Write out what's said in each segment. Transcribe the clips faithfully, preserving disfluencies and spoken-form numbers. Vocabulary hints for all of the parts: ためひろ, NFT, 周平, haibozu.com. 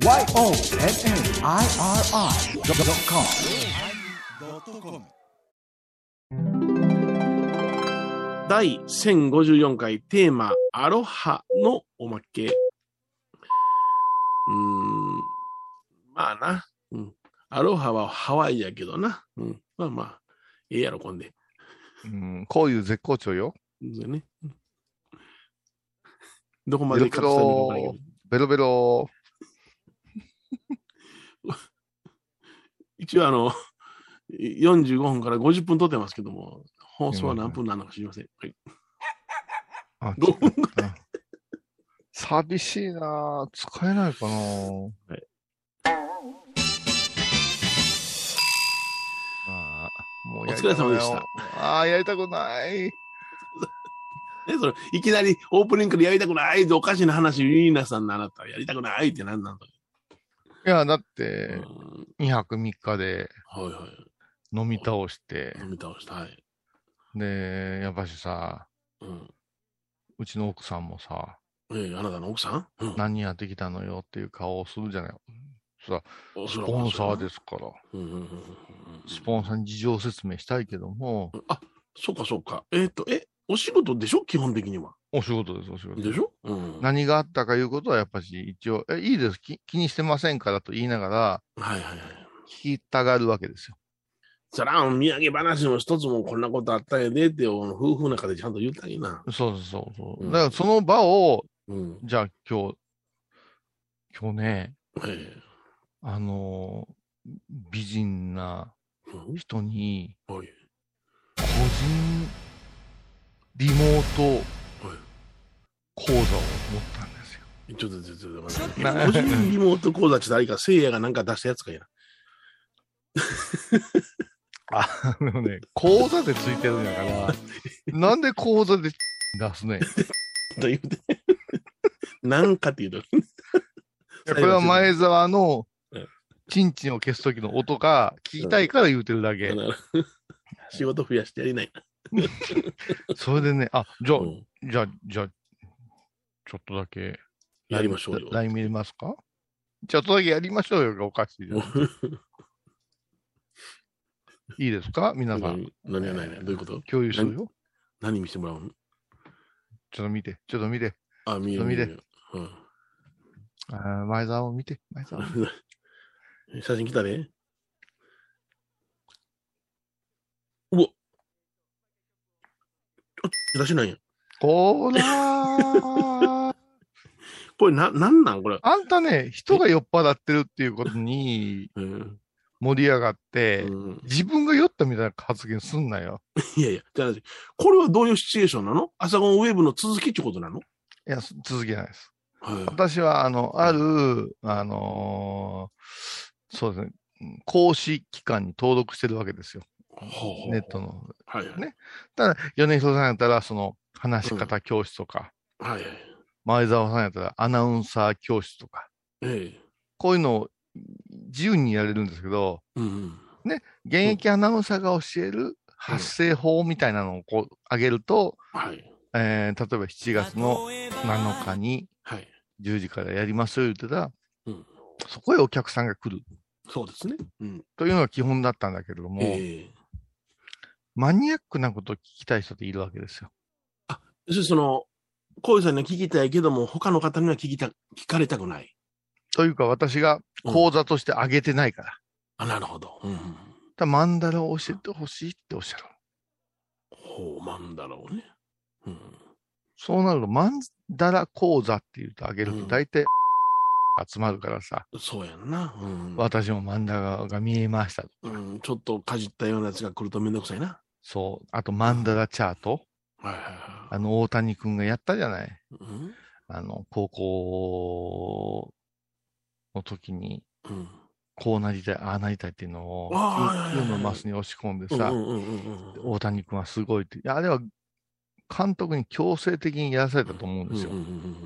だいせんごじゅうよんかいテーマアロハのおまけ。うーん、まあな、うん、アロハはハワイやけどな、うん、まあまあええやろこんで、うん、こういう絶好調よ、ね、どこまで勝つためにベロベロ一応あのよんじゅうごふんからごじゅっぷん撮ってますけども、放送は何分なのか知りません。はい、あ、ごふんぐらい。寂しいなぁ。使えないかなぁ、はい。ああ、もうやりたくないよ。お疲れ様でした。ああ、やりたくない。ね、それいきなりオープニングでやりたくないっておかしな話、リーナさんのあなたはやりたくないって何なんだ。いやだってにはくみっかで飲み倒して、はいはい、飲み倒した、はい、でやっぱしさ、うん、うちの奥さんもさ、えー、あなたの奥さん、うん、何やってきたのよっていう顔をするじゃない。さスポンサーですから、うんうんうんうん、スポンサーに事情説明したいけども、うん、あそうかそうか、えっとえお仕事でしょ基本的には。お仕事です、お仕事でしょ、うん、何があったかいうことはやっぱし一応えいいですき気にしてませんからと言いながら、はいはいはい、聞きたがるわけですよ。そらお土産話の一つもこんなことあったよねって夫婦の中でちゃんと言ったらいいな。そうそうそう、うん、だからその場を、うん、じゃあ今日今日ね、ええ、あの美人な人に、うん、個人リモート講座を持ったんですよ。ちょっとちょっとちょっと待って。個人リモート講座って誰かせいやがなんか出したやつかいな。あのね講座でついてるんやからなんで講座で出すねん。というでなんかっていうとこれは前澤のチンチンを消す時の音が聞きたいから言うてるだけ。仕事増やしてやりない。それでねあじゃあ、うん、じゃあじゃあちょっとだけやりましょうよ。ライン見れますか？ちょっとだけやりましょうよがおかしいじゃん。いいですか皆さん。何がないね。どういうこと？共有しようよ。何見せてもらうの？ちょっと見て。ちょっと見て。あ、見る見る。うん。あ、前澤を見て。前澤。写真来たね。うわ。出しないやん。こらー。これな、なんなんこれ。あんたね、人が酔っ払ってるっていうことに盛り上がって、うん、自分が酔ったみたいな発言すんなよ。いやいや、じゃあ、これはどういうシチュエーションなの？アサゴンウェーブの続きってことなの？いや、続きないです。はい、私は、あの、ある、あのー、そうですね、講師機関に登録してるわけですよ。ほうほうネットの。はい、はい。ね。ただ、米彦さんやったら、その、話し方教室とか。うん、はい。前澤さんやったらアナウンサー教室とか、ええ、こういうのを自由にやれるんですけど、うんうんね、現役アナウンサーが教える発声法みたいなのをこう上げると、はいえー、例えばしちがつのなのかにじゅうじからやりますよ言ってたら、うん、そこへお客さんが来るそうですね、うん、というのが基本だったんだけれども、ええ、マニアックなことを聞きたい人っているわけですよ。あ、そのこういう人には聞きたいけども他の方には聞きた聞かれたくないというか私が講座としてあげてないから、うん、あなるほど、うんうん、だマンダラを教えてほしいっておっしゃる。ほうマンダラをね、うん、そうなるとマンダラ講座って言うとあげると大体、うん、集まるからさ。そうやんな、うん、私もマンダラが見えましたとか、うん、ちょっとかじったようなやつが来るとめんどくさいな。そうあとマンダラチャート、はいはいはい、あの大谷君がやったじゃない、うん、あの高校の時に、うん、こうなりたいああなりたいっていうのを世のマスに押し込んでさ、うんうんうんうん、大谷君はすごいっていやあれは監督に強制的にやらされたと思うんですよ、うんうんうんうん、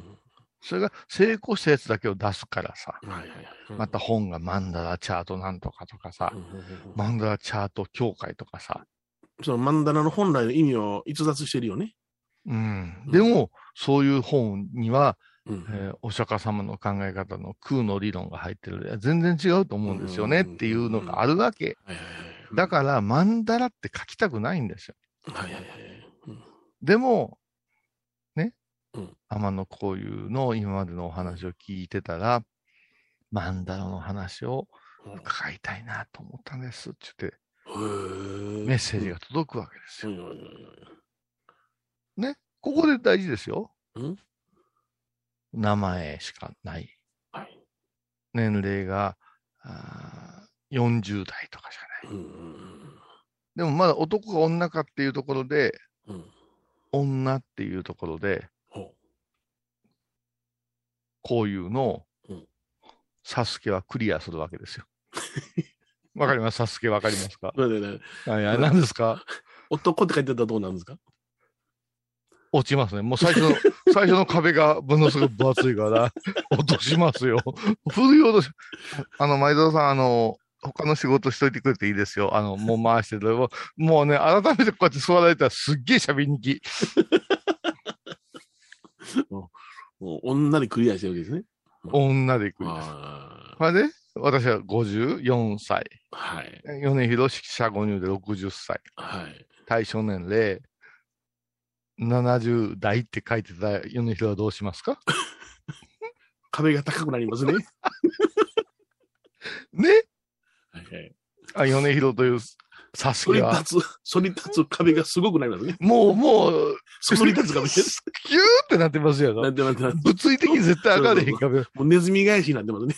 それが成功したやつだけを出すからさ、はいはいはい、また本がマンダラチャートなんとかとかさ、うんうんうん、マンダラチャート協会とかさそのマンダラの本来の意味を逸脱してるよね。うん。でも、うん、そういう本にはうんえー、お釈迦様の考え方の空の理論が入ってる、全然違うと思うんですよねっていうのがあるわけ、うんうん、だからマンダラって書きたくないんですよ、はいはいはいうん、でもね、うん、天野幸雄の今までのお話を聞いてたらマンダラの話を伺いたいなと思ったんですって言って、うん、メッセージが届くわけですよ、うん、ね、ここで大事ですよ、うん名前しかない、はい、年齢があよんじゅう代とかしかない、うん、でもまだ男か女かっていうところで、うん、女っていうところで、うん、こういうのをサスケはクリアするわけですよわかりますサスケわかりますか何ですか男って書いてたらどうなんですか落ちますね。もう最初の、最初の壁がものすごく分厚いから、落としますよ。古い落とし、あの、前澤さん、あの、他の仕事しといてくれていいですよ。あの、もう回してる。もうね、改めてこうやって座られたらすっげえ喋りにき。もう、もう女でクリアしてるわけですね。女でクリア。それで、私はごじゅうよんさい。はい。米広指揮者ご入でろくじゅっさい。はい。対象年齢。ななじゅう代って書いてた米広はどうしますか壁が高くなりますねね、はいはい、あ米広というサスケはそり立つ壁がすごくなりますねもうもうそり立つ壁キューってなってますよなってます物理的に絶対上がれへん壁もうネズミ返しになってますね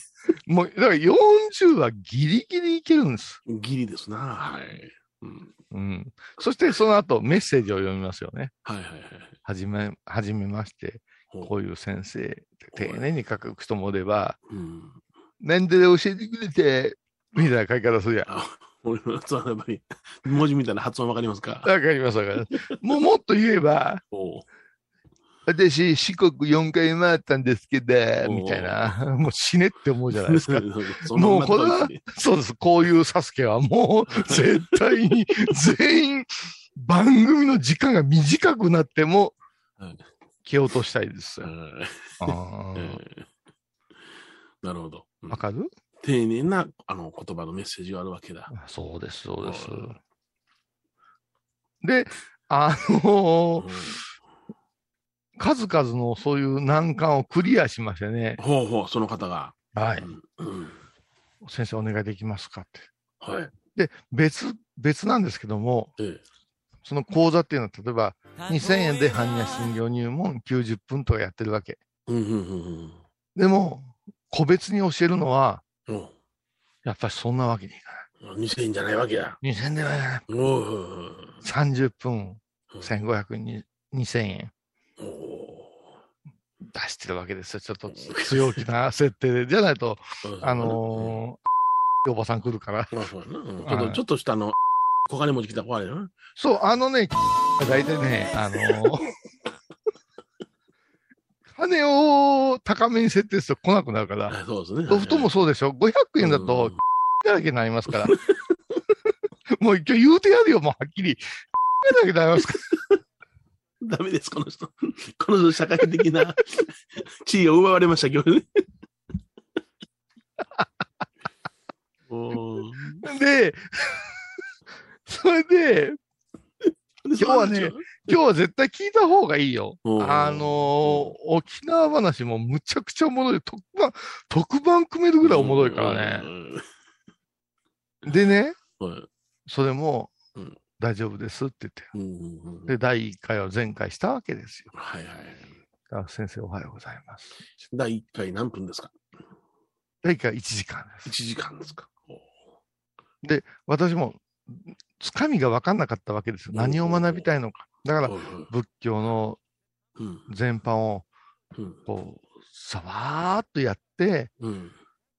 もうだからよんじゅうはギリギリいけるんですギリですなはいうんうん、そしてその後メッセージを読みますよね。はいはいはい。はじめ、はじめまして、こういう先生、丁寧に書く人もおれば、うん、年齢教えてくれて、みたいな書き方するやん。俺の発音はやっぱり、文字みたいな発音わかりますか？わかりますわかります。もうもっと言えば、私、四国よんかい回ったんですけど、みたいな。もう死ねって思うじゃないですか。もうこれは、そうです。こういうサスケはもう、絶対に、全員、番組の時間が短くなっても、蹴落としたいです。あなるほど。わかる？丁寧なあの言葉のメッセージがあるわけだ。そうです、そうです。で、あのー、数々のそういう難関をクリアしましてね。ほうほう、その方が。はい。うん、先生お願いできますかって。はい。で、別、別なんですけども、ええ、その講座っていうのは、例えば、にせんえんで般若心経入門きゅうじゅっぷんとかやってるわけ。うんうんうんうん。でも、個別に教えるのは、うん、やっぱりそんなわけにいかない。にせんえんじゃないわけだ。にせんえんではない。おうおうおう。さんじゅっぷん、せんごひゃく、にせんえん。出してるわけですよ。ちょっと強気な設定じゃないと、あのー、おばさん来るから。そうそううん、ちょっと、ちょっとしたあの、小金持ち来たら怖いな。そう、あのね、大体ね、あのー、金を高めに設定すると来なくなるから、そうですね。ロフトもそうでしょ。ごひゃくえんだと、だらけになりますから。もう一応言うてやるよ、もうはっきり。だらけになりますから。ダメです、この人。この人、社会的な地位を奪われました、今日ね。で、それで、今日はね、今日は絶対聞いた方がいいよ。あのー、沖縄話もむちゃくちゃおもろい。特番、特番組めるぐらいおもろいからね。でね、それも、うん大丈夫ですって言って、うんうんうん、でだいいっかいは前回したわけですよ。はいはい。先生おはようございます。だいいっかい何分ですか？だいいっかいいちじかんです。いちじかんですか。で私もつかみが分かんなかったわけですよ。何を学びたいのか。だから仏教の全般をこうさわーっとやって、うん、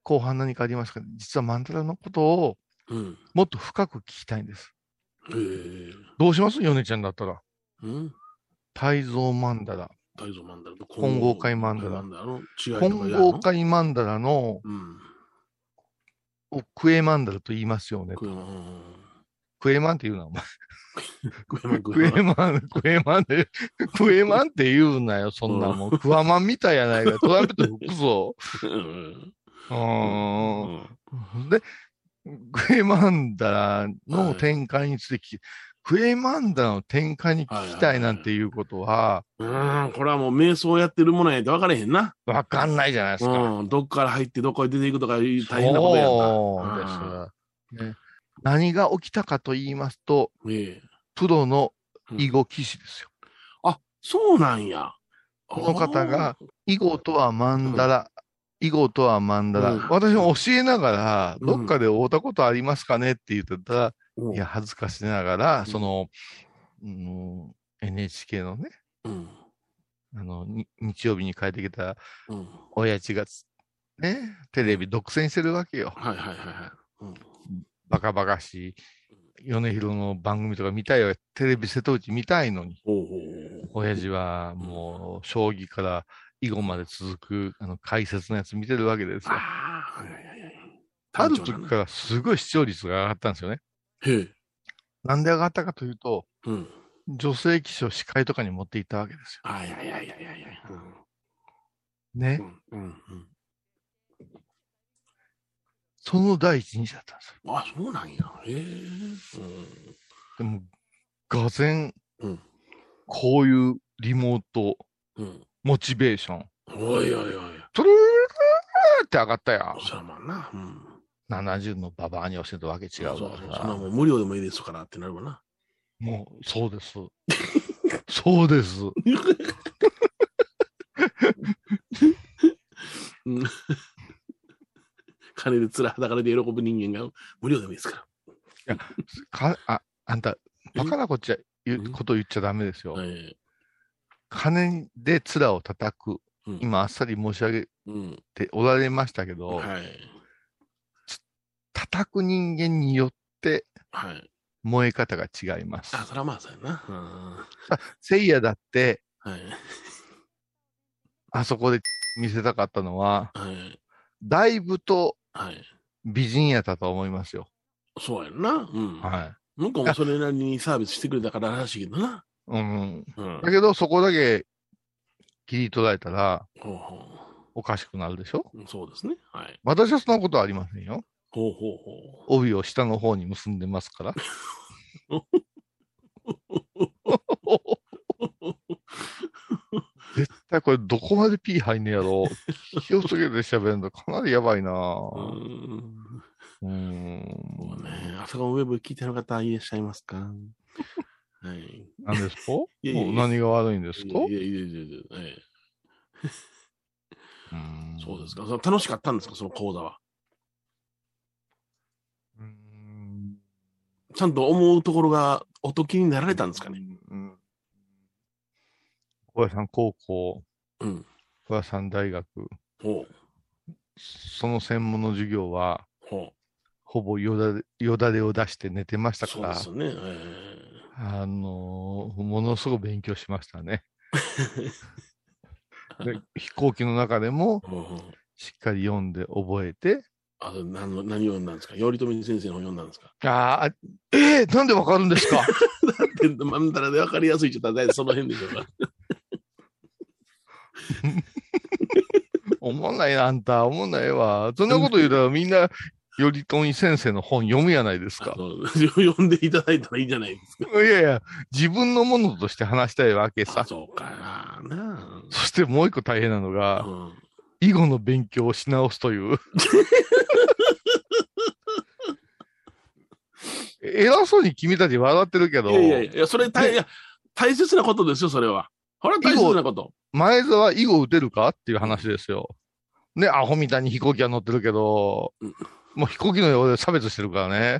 後半何かありますか？実はマンダラのことをもっと深く聞きたいんです。えー、どうしますヨネちゃんだったら。うん。泰造マンダラ。泰造マンダラと金剛界マンダラ。金剛界マンダラの、うん、クエマンダラと言いますよねと。クエ、うん、クエマンって言うな、お前。クエマン、クエマン、クエマンで、クエマンって言うなよ、そんなもん。クワマンみたいやないか、トランペット吹くぞ。うん。で、クエマンダの展開について、はい、クエマンダの展開に聞きたいなんていうことは、はいはいはい、うん、これはもう瞑想やってるものやと分かれへんな。分かんないじゃないですか。うん、どっから入ってどこへ出ていくとかいう大変なことやんな。そうです、ね。何が起きたかと言いますと、ええ、プロの囲碁棋士ですよ。うん、あ、そうなんや。この方が囲碁とはマンダラ。うん、囲碁とはマンダラ、うん、私も教えながら、うん、どっかで会ったことありますかねって言ってたら、うん、いや恥ずかしながら、うん、その、うん、エヌエイチケー のね、うん、あの日曜日に帰ってきた親父が、ね、テレビ独占してるわけよ。はいはいはいはい。うん、バカバカしい米広の番組とか見たいよ、テレビ瀬戸内見たいのに、親父はもう将棋から囲碁まで続くあの解説のやつ見てるわけですよ。ある時からすごい視聴率が上がったんですよね。へえ。なんで上がったかというと、うん、女性棋士を司会とかに持っていったわけですよ。あいやいやいやいやいや。うん、ね、うんうんうん。その第一日だったんですよ。あ、そうなんや。へえ。うん、でも、がぜん、うん、こういうリモート、うんモチベーション。おいおいおい。トゥルルルルって上がったよ。そうまんな。うん。ななじゅうのババアに教えたわけ違うから。そうそうそう。そんなもう無料でもいいですからってなるわな。もう、そうです。そうです。金で面裸で喜ぶ人間が無料でもいいですから。いやかあ、あんた、バカなこっちゃ言うこと言っちゃダメですよ。はい、金で面を叩く、うん、今あっさり申し上げておられましたけど、うんはい、叩く人間によって燃え方が違います。はい、あ、それはまあそうやな。せいやだって、はい、あそこで見せたかったのは、はい、だいぶと美人やったと思いますよ。そうやんな。うんはい、向こうもそれなりにサービスしてくれたかららしいけどな。うんうん、だけどそこだけ切り取られたらおかしくなるでしょ。そうですね、はい、私はそんなことはありませんよ。ほうほうほう、帯を下の方に結んでますから。絶対これどこまでピー入んねやろ。気をつけて喋るのかなりやばいな。うんうんもうね、あそこのウェブ聞いてる方いらっしゃいますか。はい、何ですか。いやいやいや、もう何が悪いんですか。いやいやいやいや、ええ、うん、そうですか。楽しかったんですか、その講座は。うーん、ちゃんと思うところがお解きになられたんですかね。うん、小屋さん高校、うん、小屋さん大学、ほう、その専門の授業はほうほぼよだれ、よだれを出して寝てましたから。そうですね、ええ、あのー、ものすごく勉強しましたね。で飛行機の中でもしっかり読んで覚えて。あ、何, 何読んだんですか。頼朝先生の本読んだんですか。ああ、えー、なんでわかるんですか。だってマンダラでわかりやすいちょっと大体その辺でしょうか。おもんないな、あんたおもんないわ。そんなこと言うたらみんなよりとん先生の本読むやないですか。読んでいただいたらいいじゃないですか。いやいや、自分のものとして話したいわけさ。そうかなな。そしてもう一個大変なのが、うん、囲碁の勉強をし直すという。偉そうに君たち笑ってるけど。いやいやいや、それ 大, いや大切なことですよ、それは。それは大切なこと。前澤囲碁打てるかっていう話ですよ。ね、アホみたいに飛行機は乗ってるけど、うん、もう飛行機のようで差別してるからね。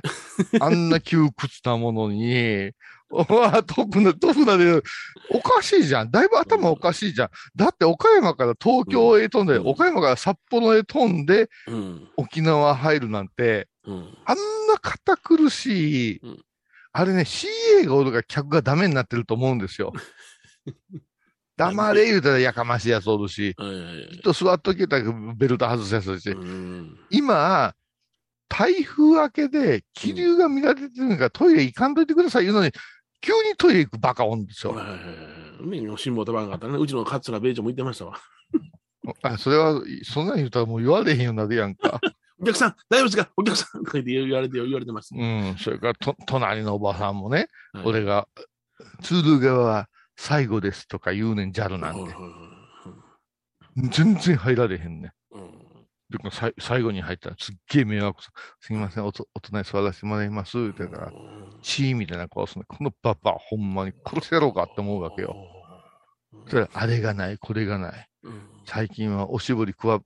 あんな窮屈なものに、おわ、トフナ、トフナで、おかしいじゃん。だいぶ頭おかしいじゃん。だって岡山から東京へ飛んで、うん、岡山から札幌へ飛んで、うん、沖縄入るなんて、うん、あんな堅苦しい、うん、あれね、シーエー がおるから客がダメになってると思うんですよ。黙れ言うたらやかましいやつおるし、きっと座っとけたらベルト外すやつだし、うん、今、台風明けで気流が乱れてるのから、うん、トイレ行かんといてください言うのに急にトイレ行くバカおんですよ。辛抱たばんかったね。うちの桂米朝も言ってましたわ。あ、それはそんなに言うたらもう言われへんようになるやんか。お客さん大丈夫ですか、お客さんとか言われて言われてます、ね。うん。それからと隣のおばさんもね、はい、俺がツール側は最後ですとか言うねんジャルなんで、はいはいはい、全然入られへんね。うん、さ最後に入ったらすっげえ迷惑さ、すみません お, お隣座らせてもらいますって言うから、チーみたいな顔するね。このババほんまに殺してやろうかって思うわけよ。それあれがないこれがない。うん、最近はおしぼり食わ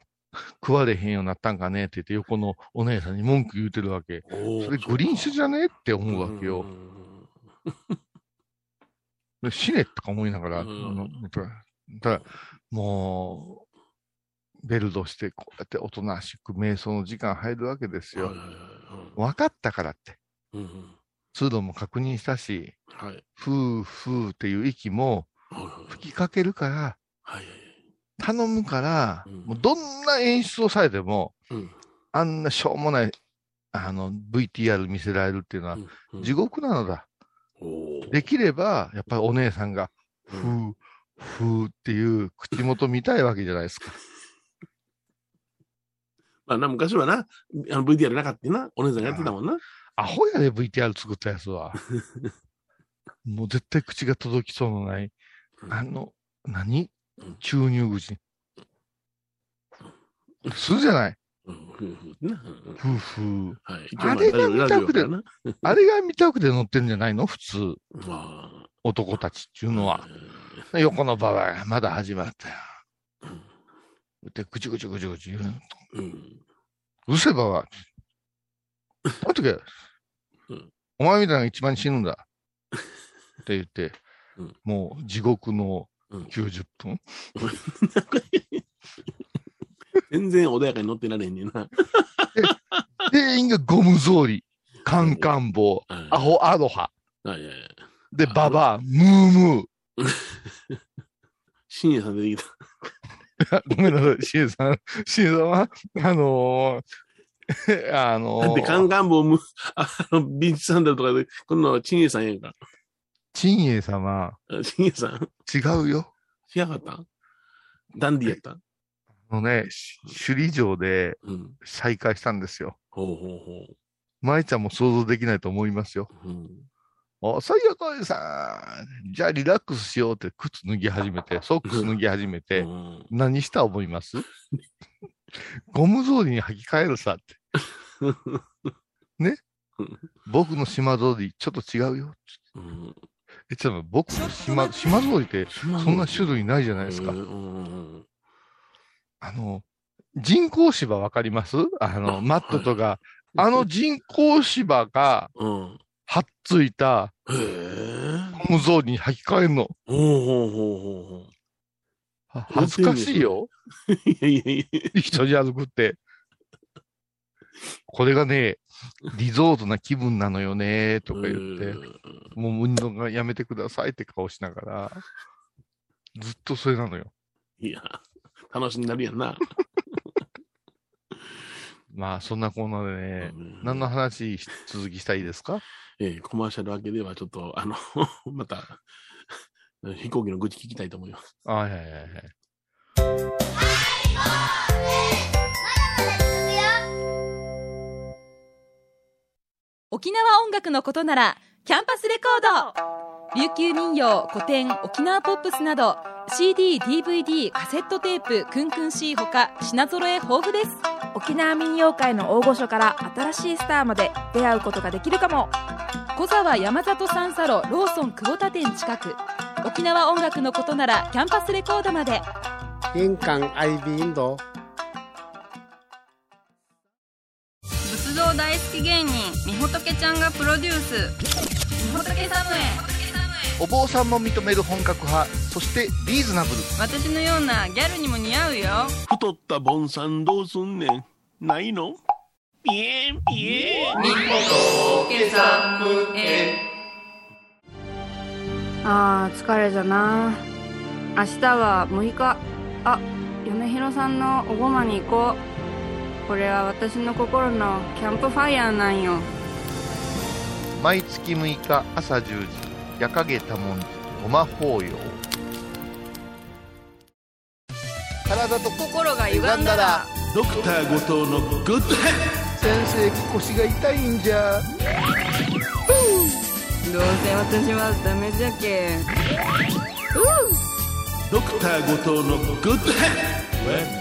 食われへんようになったんかねって言って横のお姉さんに文句言うてるわけ。それグリーン種じゃねって思うわけよ。死ねとか思いながら、ただもうベルドしてこうやっておとなしく瞑想の時間入るわけですよ。分かったからって、通路も確認したし、はい、ふうふうっていう息も吹きかけるから、はい頼むから、うん、もうどんな演出をされても、うん、あんなしょうもないあの ブイティーアール 見せられるっていうのは、うん、地獄なのだ。できればやっぱりお姉さんが、うん、ふーふーっていう口元見たいわけじゃないですか。まあな昔はなあの ブイティーアール なかったな、お姉さんがやってたもんな。アホやで ブイティーアール 作ったやつは。もう絶対口が届きそうのないあの何注入口するじゃない。夫婦あれが見たくてあれが見たくて乗ってんじゃないの普通、まあ、男たちっていうのは、えー、横の場はまだ始まったよってぐちぐちぐちぐち言うのと、うん、うるせえばは待っとけ、うん、お前みたいなのが一番死ぬんだって言って、うん、もう地獄のきゅうじゅっぷん、うん、全然穏やかに乗ってられへんねんな。全員がゴム草履、カンカン棒、はい、アホアロハ、はいはいはい、でババアムームー。深夜さん出てきた。ごめんなさい深夜さん、深夜さんはあのー、あのー、だってカンカン棒ムあのビーチサンダルとかでこんなの深夜さんやんか。チンエ様。チンエさん。違うよ。違かった。ダンディやった。あのね、首里城で再会したんですよ。うん、ほうほうほう。舞ちゃんも想像できないと思いますよ。うん、おそいよこいさん。じゃあリラックスしようって靴脱ぎ始めて、ソックス脱ぎ始めて、うん、何した思います？ゴム草履に履き替えるさって。ね？僕の島通りちょっと違うよ。うんえちょっと僕の島島通りってそんな種類ないじゃないですか。うんあの人工芝わかります？あのあマットとか、はい、あの人工芝がはっついたゴム草履に履き替えるの。ほうほうほうほう。恥ずかしいよ。いやいやいや。一人歩くって。これがねリゾートな気分なのよねとか言ってもう運動がやめてくださいって顔しながらずっとそれなのよ。いや楽しみになるやんな。まあそんなコーナーでね、うん、何の話続きしたいですか。ええ、コマーシャル明けではちょっとあのまた飛行機の愚痴聞きたいと思います。あ、はいはいはいはい。沖縄音楽のことならキャンパスレコード、琉球民謡、古典、沖縄ポップスなど シーディー、ディーブイディー、カセットテープ、クンクン C ほか品揃え豊富です。沖縄民謡界の大御所から新しいスターまで出会うことができるかも。小沢山里三佐路ローソン久保田店近く、沖縄音楽のことならキャンパスレコードまで。玄関アイビーインド仏像大好き芸人みほとけちゃんがプロデュース、みほとけサムエ。お坊さんも認める本格派、そしてリーズナブル。私のようなギャルにも似合うよ。太ったボンさんどうすんねん、ないの？ピエンピエンみほとけサムエ。あー疲れじゃな。明日はむいか、あ、嫁ひろさんのおごまに行こう。これは私の心のキャンプファイヤーなんよ。毎月むいか朝じゅうじ、夜影多文字ごま法要。体と心が歪んだらドクター後藤のグッドヘッド。先生、腰が痛いんじゃ。どうせ私はダメじゃけ。ドクター後藤のグッドヘッド。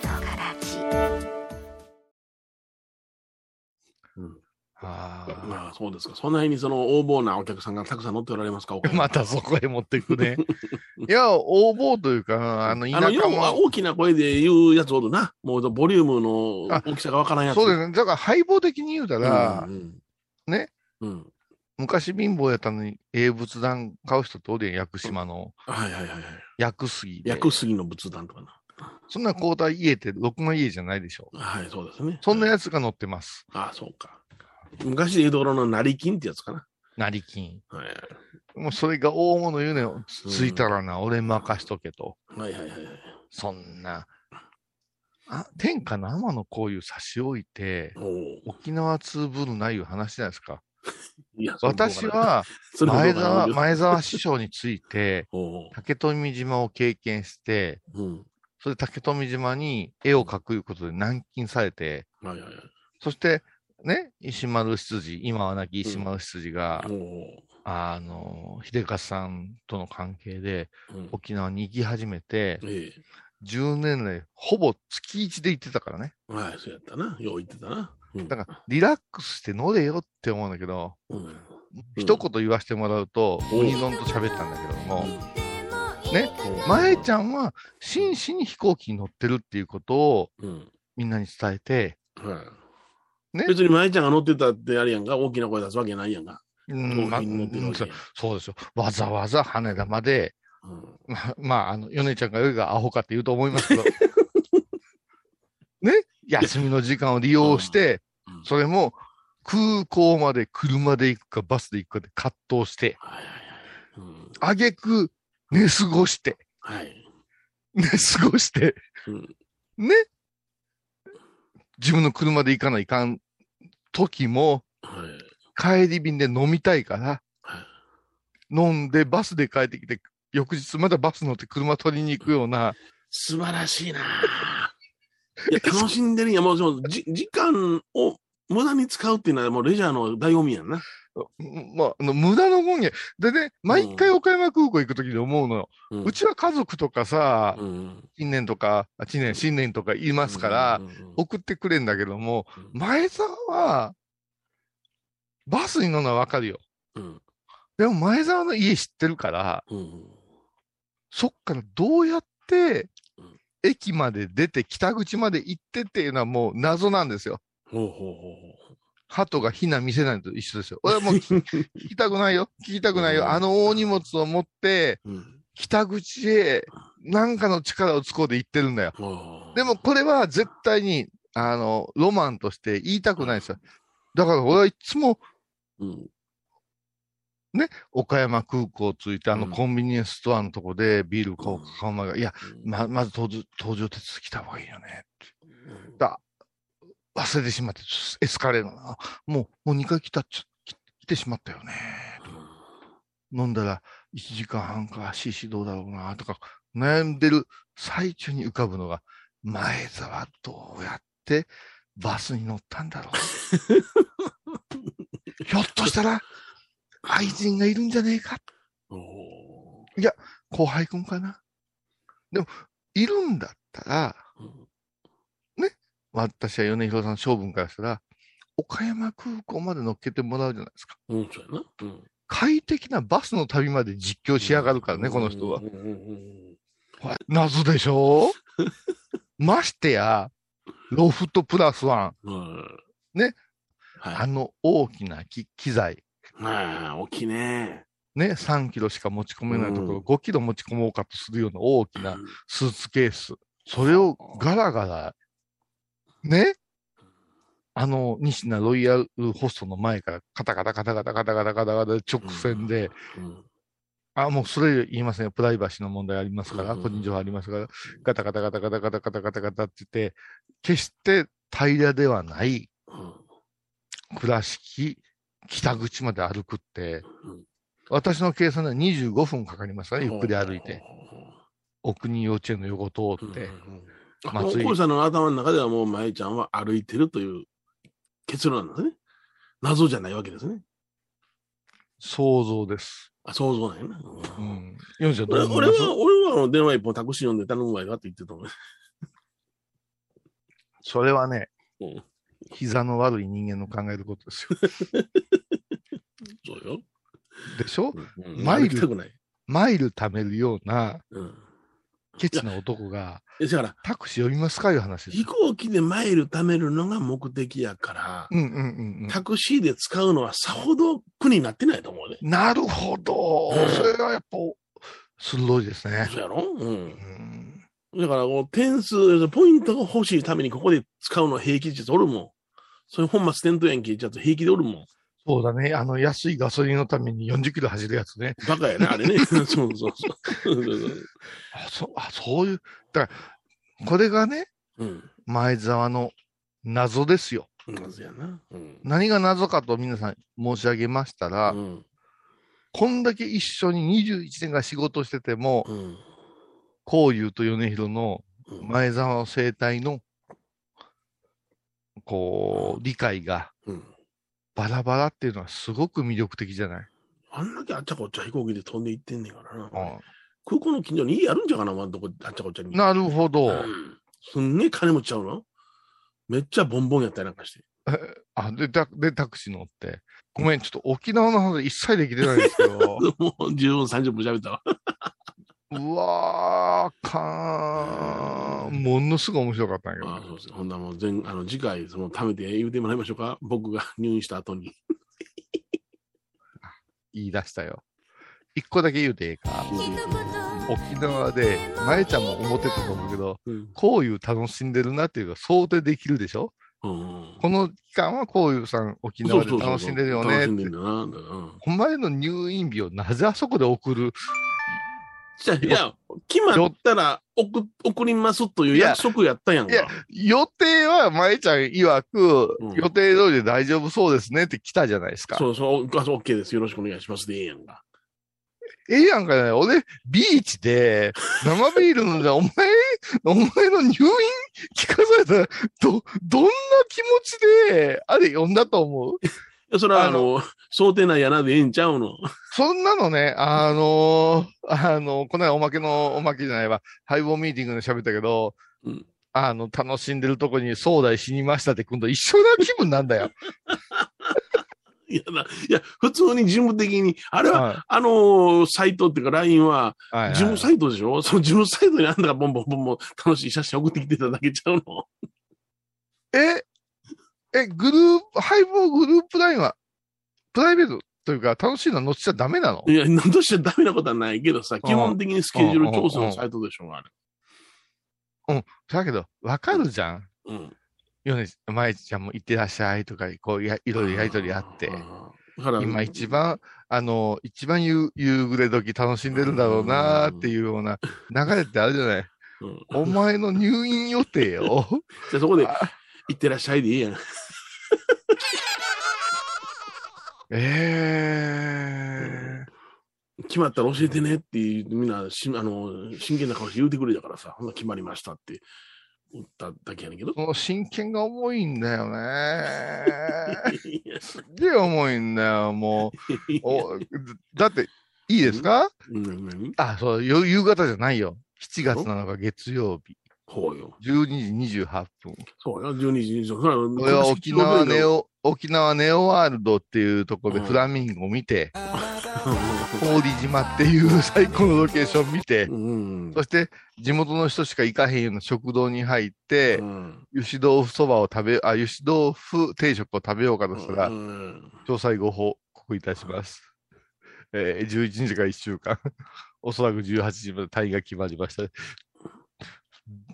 と形。うん、ああ、そうですか。その辺にその横暴なお客さんがたくさん乗っておられますか。またそこへ持っていくね。いや、横暴というか、あの田舎もあの大きな声で言うやつおるな。もうボリュームの大きさがわからんやつ。そうですね。だから配合的に言うたら、うんうん、ね、うん、昔貧乏やったのにええ仏壇買う人っておるやん、屋久島の、うん、はいはいはいはい、屋久杉、屋久杉の仏壇とかな。そんな交代家ってろくの家じゃないでしょう。はい、そうですね。そんなやつが乗ってます。ああ、そうか。昔で言うところの成金ってやつかな。成金、はい、もうそれが大物言うねん。ついたらな、うん、俺任しとけと。はいはいはい。そんなあ、天下の天の声を差し置いて沖縄通ぶるないいう話じゃないですか。いや、私は前沢前沢師匠について竹富島を経験して、うん、それで竹富島に絵を描くいうことで軟禁されて、はいはいはい、そしてね、石丸執事、今は亡き石丸執事が、うん、あの秀勝さんとの関係で、うん、沖縄に行き始めて、ええ、じゅうねん来ほぼ月いちで行ってたからね。はい、そうやったな、よう行ってたな、うん、だからリラックスして乗れよって思うんだけど、うんうん、一言言わせてもらうとオニゾンと喋ったんだけども、うん、ね、まえちゃんは真摯に飛行機に乗ってるっていうことを、うん、みんなに伝えて、うん、ね、別に舞ちゃんが乗ってたってあれやんか、大きな声出すわけないやんか。うん、まあ、そうですよ。わざわざ羽田まで、うん、ま, まあ、あの、ヨネちゃんがよりがアホかって言うと思いますけど、ね、休みの時間を利用して、うん、それも空港まで車で行くかバスで行くかで葛藤して、あげく寝過ごして、はい、寝過ごして、うん、ね、自分の車で行かないかん時も、はい、帰り便で飲みたいから、はい、飲んでバスで帰ってきて、翌日またバス乗って車取りに行くような。素晴らしいなぁ。いや、楽しんでるんや。もう、もうじ時間を無駄に使うっていうのはもうレジャーの醍醐味やんな。まあ、無駄のもんや。でね、毎回岡山空港行くときで思うのよ、うん。うちは家族とかさ、うん、新年とか、新年、新年とか言いますから、うん、送ってくれんだけども、うん、前沢は、バスに乗るのはわかるよ、うん。でも前沢の家知ってるから、うん、そっからどうやって、駅まで出て、北口まで行ってっていうのはもう謎なんですよ。ほうほうほう。鳩がひな見せないのと一緒ですよ。俺はもう 聞, 聞きたくないよ。聞きたくないよ。あの大荷物を持って、うん、北口へ何かの力を使うで行ってるんだよ。でもこれは絶対に、あの、ロマンとして言いたくないですよ。だから俺はいつも、うん、ね、岡山空港着いて、あのコンビニエンスストアのとこでビール買おうか買う前が、いや、ま、まず東上手続きた方がいいよねって。だ忘れてしまって、エスカレートな。もう、もうにかい来た、ちょ来てしまったよね。飲んだらいちじかんはんか、シーシー どうだろうな、とか、悩んでる最中に浮かぶのが、前沢どうやってバスに乗ったんだろう。ひょっとしたら、愛人がいるんじゃねえか。いや、後輩くんかな。でも、いるんだったら、私は米広さんの性分からしたら、岡山空港まで乗っけてもらうじゃないですか。うん、そうやな。うん、快適なバスの旅まで実況しやがるからね、うん、この人は。うんうんうん、謎でしょ。ましてや、ロフトプラスワン。うん、ね、はい。あの大きな機材。まあ、大きいね。ね、さんキロしか持ち込めないところ、ごキロ持ち込もうかとするような大きなスーツケース、それをガラガラ、ね、あの、仁科ロイヤルホストの前からカタカタカタカタカタカタカタカタ直線で、あ、もうそれ言いませんよ。プライバシーの問題ありますから、個人情報ありますから、ガタガタガタガタガタガタガタガタって言って、決して平らではない、倉敷、北口まで歩くって、私の計算ではにじゅうごふんかかりますから、ゆっくり歩いて。お国幼稚園の横を通って。松井さんの頭の中ではもうまゆちゃんは歩いてるという結論なんですね。謎じゃないわけですね。想像です。あ、想像ないな。うん。ヨンちゃんどう思います？俺は、俺はあの電話一本タクシー呼んで頼むわよって言ってたもん。それはね、うん、膝の悪い人間の考えることですよ。そうよ。でしょ、うん、マイル、マイル貯めるような、うん、ケチな男が、タクシー呼びますかいう話です。飛行機でマイル貯めるのが目的やから、うんうんうんうん、タクシーで使うのはさほど苦になってないと思うね。なるほど。うん、それがやっぱ、鋭いですね。そうやろ、うんうん、だからこう、点数、ポイントが欲しいためにここで使うのは平気でおるもん。そういう本末転倒やんけ、ちょっと平気でおるもん。そうだね。あの、安いガソリンのためによんじゅっキロ走るやつね。バカやね、あれね。そうそうそう。あ、そ、あ、そういう。だから、これがね、うん、前澤の謎ですよ。謎やな。うん、何が謎かと皆さん申し上げましたら、うん、こんだけ一緒ににじゅういちねんが仕事してても、こういうと米広の前澤の生態の、こう、理解が、うんうん、バラバラっていうのはすごく魅力的じゃない？あんだけあっちゃこっちゃ飛行機で飛んでいってんねんからな。ああ、空港の近所に家あるんじゃかな、まんとこあっちゃこっちゃに。なるほど。うん、すんげえ金持っちゃうの？めっちゃボンボンやったりなんかして。あ、で、タクシー乗って。ごめん、ちょっと沖縄の話一切できてないんですけど。もうじゅっぷんさんじゅっぷん喋ったわ。うわー、かーん。ものすごい面白かったんやけど。あ、そうです。ほんなもう全、あの、次回、その、貯めて言うてもらいましょうか。僕が入院した後に。言い出したよ。一個だけ言うていいか。沖縄で、まえちゃんも思ってたと思うけど、うん、こういう楽しんでるなっていうか、想定できるでしょ、うん、この期間はこういうさん、沖縄で楽しんでるよねって。お前の入院日をなぜあそこで送る？いや、決まったら 送, 送りますという約束やったやんか。いや、予定はまえちゃん曰く、うん、予定通りで大丈夫そうですねって来たじゃないですか。そうそう、OK です。よろしくお願いしますでええやんか。ええやんかね。俺、ビーチで生ビール飲んで、お前、お前の入院聞かされたら、ど、どんな気持ちで、あれ呼んだと思う？それはあの、あの想定内やなでええんちゃうの。そんなのね、あのー、あのー、この間おまけの、おまけじゃないわ、ハイボーミーティングで喋ったけど、うん、あの、楽しんでるとこに壮大死にましたって今度一緒な気分なんだよ。いやな、いや、普通に事務的に、あれは、はい、あのー、サイトっていうか ライン は、事務サイトでしょ、はいはい、その事務サイトにあんたがボンボンボンボン楽しい写真送ってきてただけちゃうの。ええ、グループ、ハイボーグループラインは、プライベートというか、楽しいのは載せちゃダメなの？いや、載せちゃダメなことはないけどさ、基本的にスケジュール調整のサイトでしょ、あれ。うん。だけど、わかるじゃん。うん。ヨネ、まえちゃんも行ってらっしゃいとか、こう、いろいろやりとりあって。今一番、あの、一番夕暮れ時楽しんでるんだろうなーっていうような流れってあるじゃない。うん、お前の入院予定を。じゃあそこで、行ってらっしゃいでいいやん。えー、決まったら教えてねっていう、みんなしあの真剣な顔して言うてくれたからさ、ほんな決まりましたって言っただけやねんけど。もう真剣が重いんだよね。すげえ重いんだよ、もう。おだって、いいですか？うん、あ、そう、夕方じゃないよ。しちがつなのか月曜日。そうよ。じゅうにじにじゅうはっぷん。そうよ、じゅうにじにじゅうはっぷん。これは沖縄ネオ、沖縄ネオワールドっていうところでフラミンゴを見て、うん、氷島っていう最高のロケーション見て、うん、そして地元の人しか行かへんような食堂に入って、うん、油脂豆腐そばを食べ、あ、油脂豆腐定食を食べようかとしたら、うん、詳細ご報告いたします。えー、じゅういちにちからいっしゅうかん、おそらくじゅうはちじまで退院が決まりました。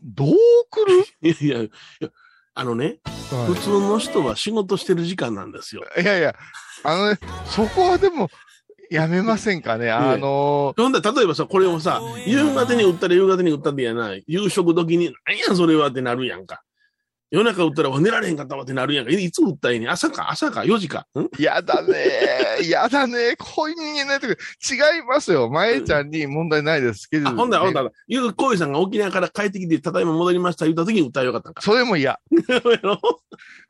どう来る？いやいや、あのね、はい、普通の人は仕事してる時間なんですよ。いやいや、あのね、そこはでも、やめませんかね、あのー。ほんだら例えばさ、これをさ、夕方に売ったら夕方に売ったってやな、夕食時に、なんやそれはってなるやんか。夜中売ったら寝られへんかったわってなるやんか。いつ売ったらいいね、朝か、朝か、よじか。やだねー、やだねー、こういう人間ないと違いますよ。まえちゃんに問題ないですけど、ね。あ、ほんだら、ほんだら、ゆうこいさんが沖縄から帰ってきて、ただいま戻りました言った時に売ったらよかったんか。それも嫌。だか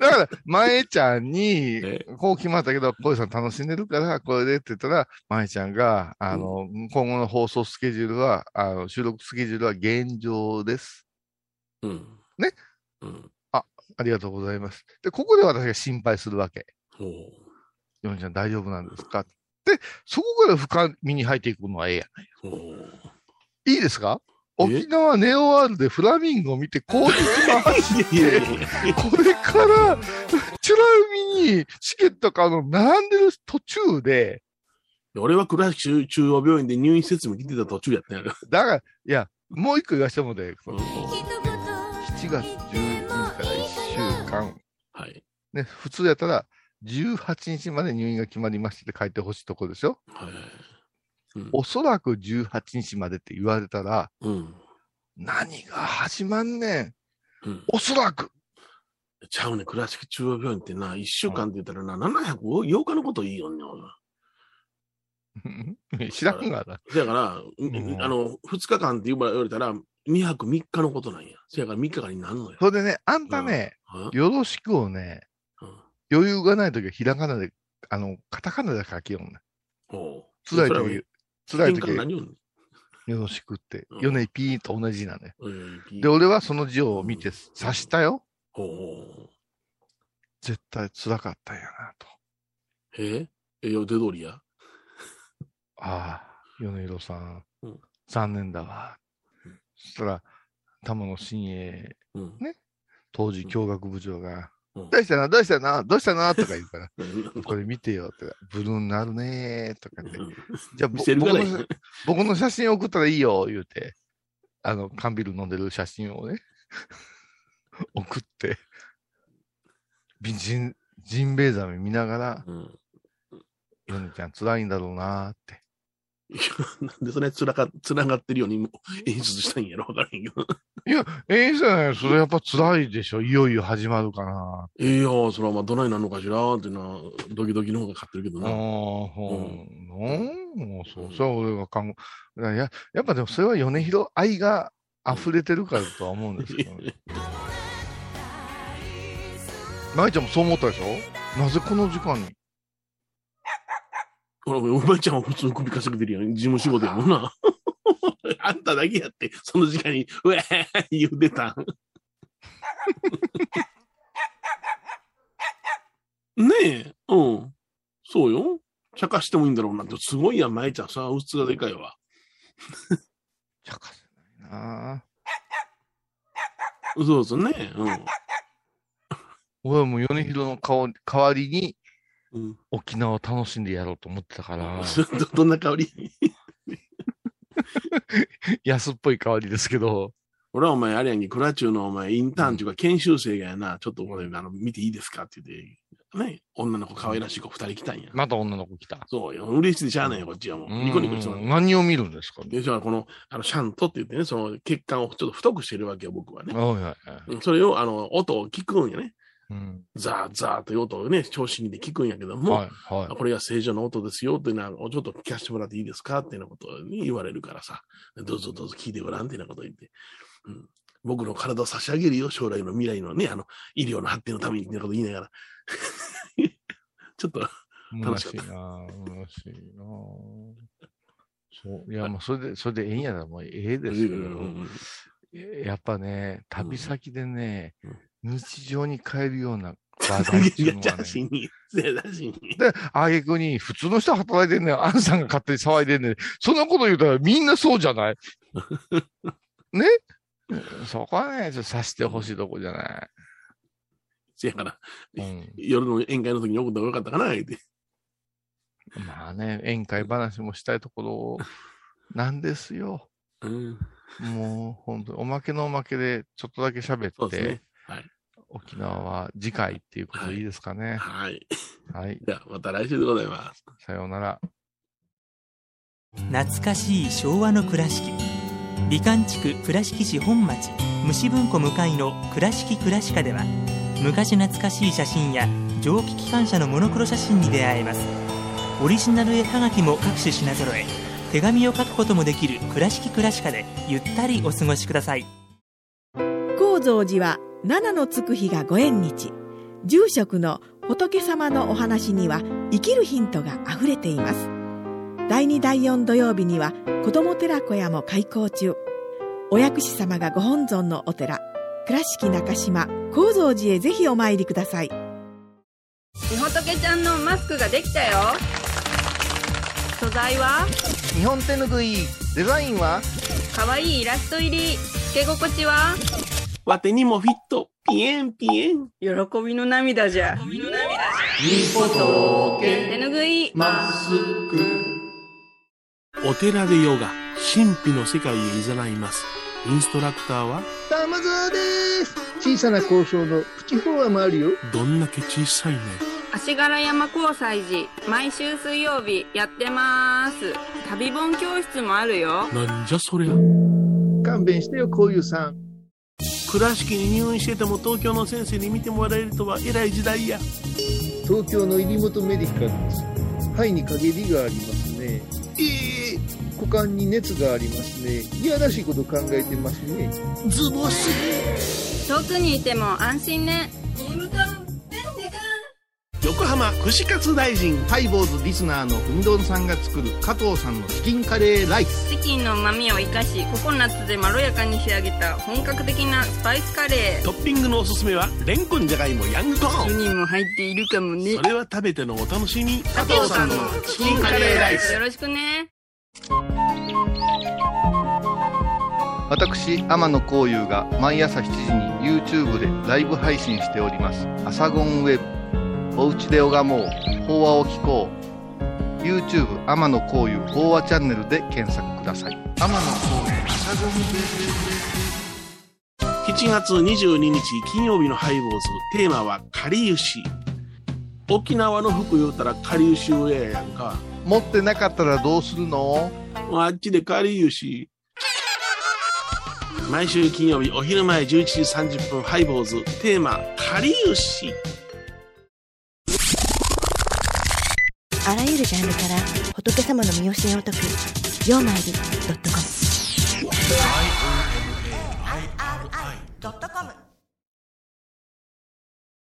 ら、まえちゃんに、こう決まったけど、こいさん楽しんでるから、これでって言ったら、まえちゃんが、あの、うん、今後の放送スケジュールは、あの、収録スケジュールは現状です。うん。ね。うん。ありがとうございます。で、ここで私が心配するわけ。おぉ。ヨネちゃん大丈夫なんですか？で、そこから深みに入っていくのはええやない。おぉ。いいですか？沖縄ネオワールでフラミンゴを見て、こうしてこれから、チュラ海にチケット買うの並んでる途中で。俺は倉敷中央病院で入院施設も来てた途中やったんやろ。だから、いや、もう一個言わせてもらえ。しちがつじゅうににちからいっしゅうかん、はいね、普通やったらじゅうはちにちまで入院が決まりましたって書いてほしいとこですよ、はいうん、おそらくじゅうはちにちまでって言われたら、うん、何が始まんねん、うん、おそらくちゃうね。倉敷中央病院ってないっしゅうかんって言ったらな、うん、ななひゃくはちにちのこといいよね。知らんがな。だから、うん、あのふつかかんって言われたらにはくみっかのことなんや。そやからみっかかんになるのよ。それでね、あんたね、うん、よろしくをね、うん、余裕がないときはひらがなで、あの、カタカナで書きよんね。つらいとき、つらいとき、よろしくって。よね、ピーと同じなね、うん。で、俺はその字を見て刺したよ。うん、絶対つらかったんやなと。ええ、予定通りや。ああ、米広さん、うん、残念だわ。そしたら、玉野伸栄、うん、ね、当時教学部長が、うん、どうしたな、どうしたな、どうしたなとか言うから、これ見てよって、ブルーになるねーとかって、じゃあ僕の、僕の写真送ったらいいよ言うて、あの、缶ビール飲んでる写真をね、送って、ジン、ジンベエザメ見ながら、うん、ヨネちゃん辛いんだろうなーって。いや、なんでそれつらがってるようにも演出したんやろ、分からへんけど。いや、演出じゃない、それやっぱつらいでしょ、いよいよ始まるかな。いや、それはまあ、どないなのかしらっていうのは、ドキドキの方が勝ってるけどな。ああ、ほう、うん、もうそう、それは俺が考え、や、やっぱでもそれは米広愛が溢れてるからとは思うんですけど。舞ちゃんもそう思ったでしょ、なぜこの時間に。お前ちゃんは普通に首かしげてるやん。事務仕事やもんな。あんただけやって、その時間に、うえー言うてたん。ねえ、うん。そうよ。茶化してもいいんだろうなって。すごいやん、まえちゃんさ。うつがでかいわ。茶化せないなぁ。そうそうね。うん。俺はもう米広の顔代わりに、うん、沖縄を楽しんでやろうと思ってたから。どんな香り？安っぽい香りですけど。俺はお前あれやんけ、クラチューのお前インターンというか研修生がやな、ちょっと俺あの見ていいですかって言って、ね、女の子可愛らしい子ふたり来たんや。また女の子来た。そうよ、嬉しいでしゃあないよこっちはもう。ニコニコしてる。何を見るんですかね。でじゃあこのあのシャントって言ってね、その血管をちょっと太くしてるわけよ僕はね。はいはい。それをあの音を聞くんよね。うん、ザーザーという音をね、聴診器で聞くんやけども、はいはい、これが正常な音ですよというのをちょっと聞かせてもらっていいですかっていうようなことに言われるからさ、どうぞどうぞ聞いてごらんっていうようなことを言って、うん、僕の体を差し上げるよ、将来の未来のね、あの、医療の発展のためにっていうことを言いながら、ちょっと楽しかった。楽しいな、楽しいな。そういや、もうそれで、それでええんやな、もうええですけど、うんうん、やっぱね、旅先でね、うんうん日常に変えるような話題っていうのはね。で、あげくに普通の人は働いてんねん。アンさんが勝手に騒いでんねん。そんなこと言うたらみんなそうじゃないねそこはね、ちょっと察してほしいとこじゃない。せやから、うん、夜の宴会の時に送った方がよかったかな、言うて。まあね、宴会話もしたいところなんですよ。うん、もう本当におまけのおまけでちょっとだけ喋って、ね、はい、沖縄は次回っていうことでいいですかね。はい。はいはい、じゃあまた来週でございます。さようなら。懐かしい昭和の倉敷。美観地区倉敷市本町虫文庫向かいの倉敷倉歯科では、昔懐かしい写真や蒸気機関車のモノクロ写真に出会えます。オリジナル絵はがきも各種品揃え、手紙を書くこともできる倉敷倉歯科でゆったりお過ごしください。高蔵寺は七のつく日がご縁日。住職の仏様のお話には生きるヒントがあふれています。だいにだいよん土曜日には子ども寺小屋も開校中。お薬師様がご本尊のお寺、倉敷中島・高蔵寺へぜひお参りください。みほとけちゃんのマスクができたよ。素材は日本手ぬぐい。デザインはかわいいイラスト入り。つけ心地はわてにもフィット。ピエンピエン。喜びの涙じゃ。みほとけ手ぬぐいマスク。お寺でヨガ、神秘の世界へ誘います。インストラクターは玉沢です。小さな交渉のプチフォアもあるよ。どんだけ小さいね。足柄山交際時、毎週水曜日やってます。旅本教室もあるよ。なんじゃそりゃ。勘弁してよ、こういうさん。倉敷に入院してても東京の先生に見てもらえるとは偉い時代や。東京の入本メディカルです。肺に陰りがありますね。えー、股間に熱がありますね。いやらしいこと考えてますね。ズボス。遠くにいても安心ね。横浜串カツ大臣ハイボーズリスナーの海丼さんが作る加藤さんのチキンカレーライス。チキンの旨味を生かし、ココナッツでまろやかに仕上げた本格的なスパイスカレー。トッピングのおすすめはレンコン、じゃがいも、ヤングコーン。じゅうにんも入っているかもね。それは食べてのお楽しみ。加藤さんのチキンカレーライス、よろしくね。私、天野幸雄が毎朝しちじに YouTube でライブ配信しておりますアサゴンウェブ。おうちで拝もう、法話を聞こう。 YouTube 天野幸雄法話チャンネルで検索ください。天野幸雄。しちがつにじゅうににち金曜日のハイボーズ、テーマはかりゆし。沖縄の服言うたらかりゆしウェアやんか。持ってなかったらどうするの。あっちでかりゆし。毎週金曜日お昼前じゅういちじさんじゅっぷんハイボーズ、テーマかりゆし。あらゆるジャンルから仏様の身教えを説くようまいり ドットコム。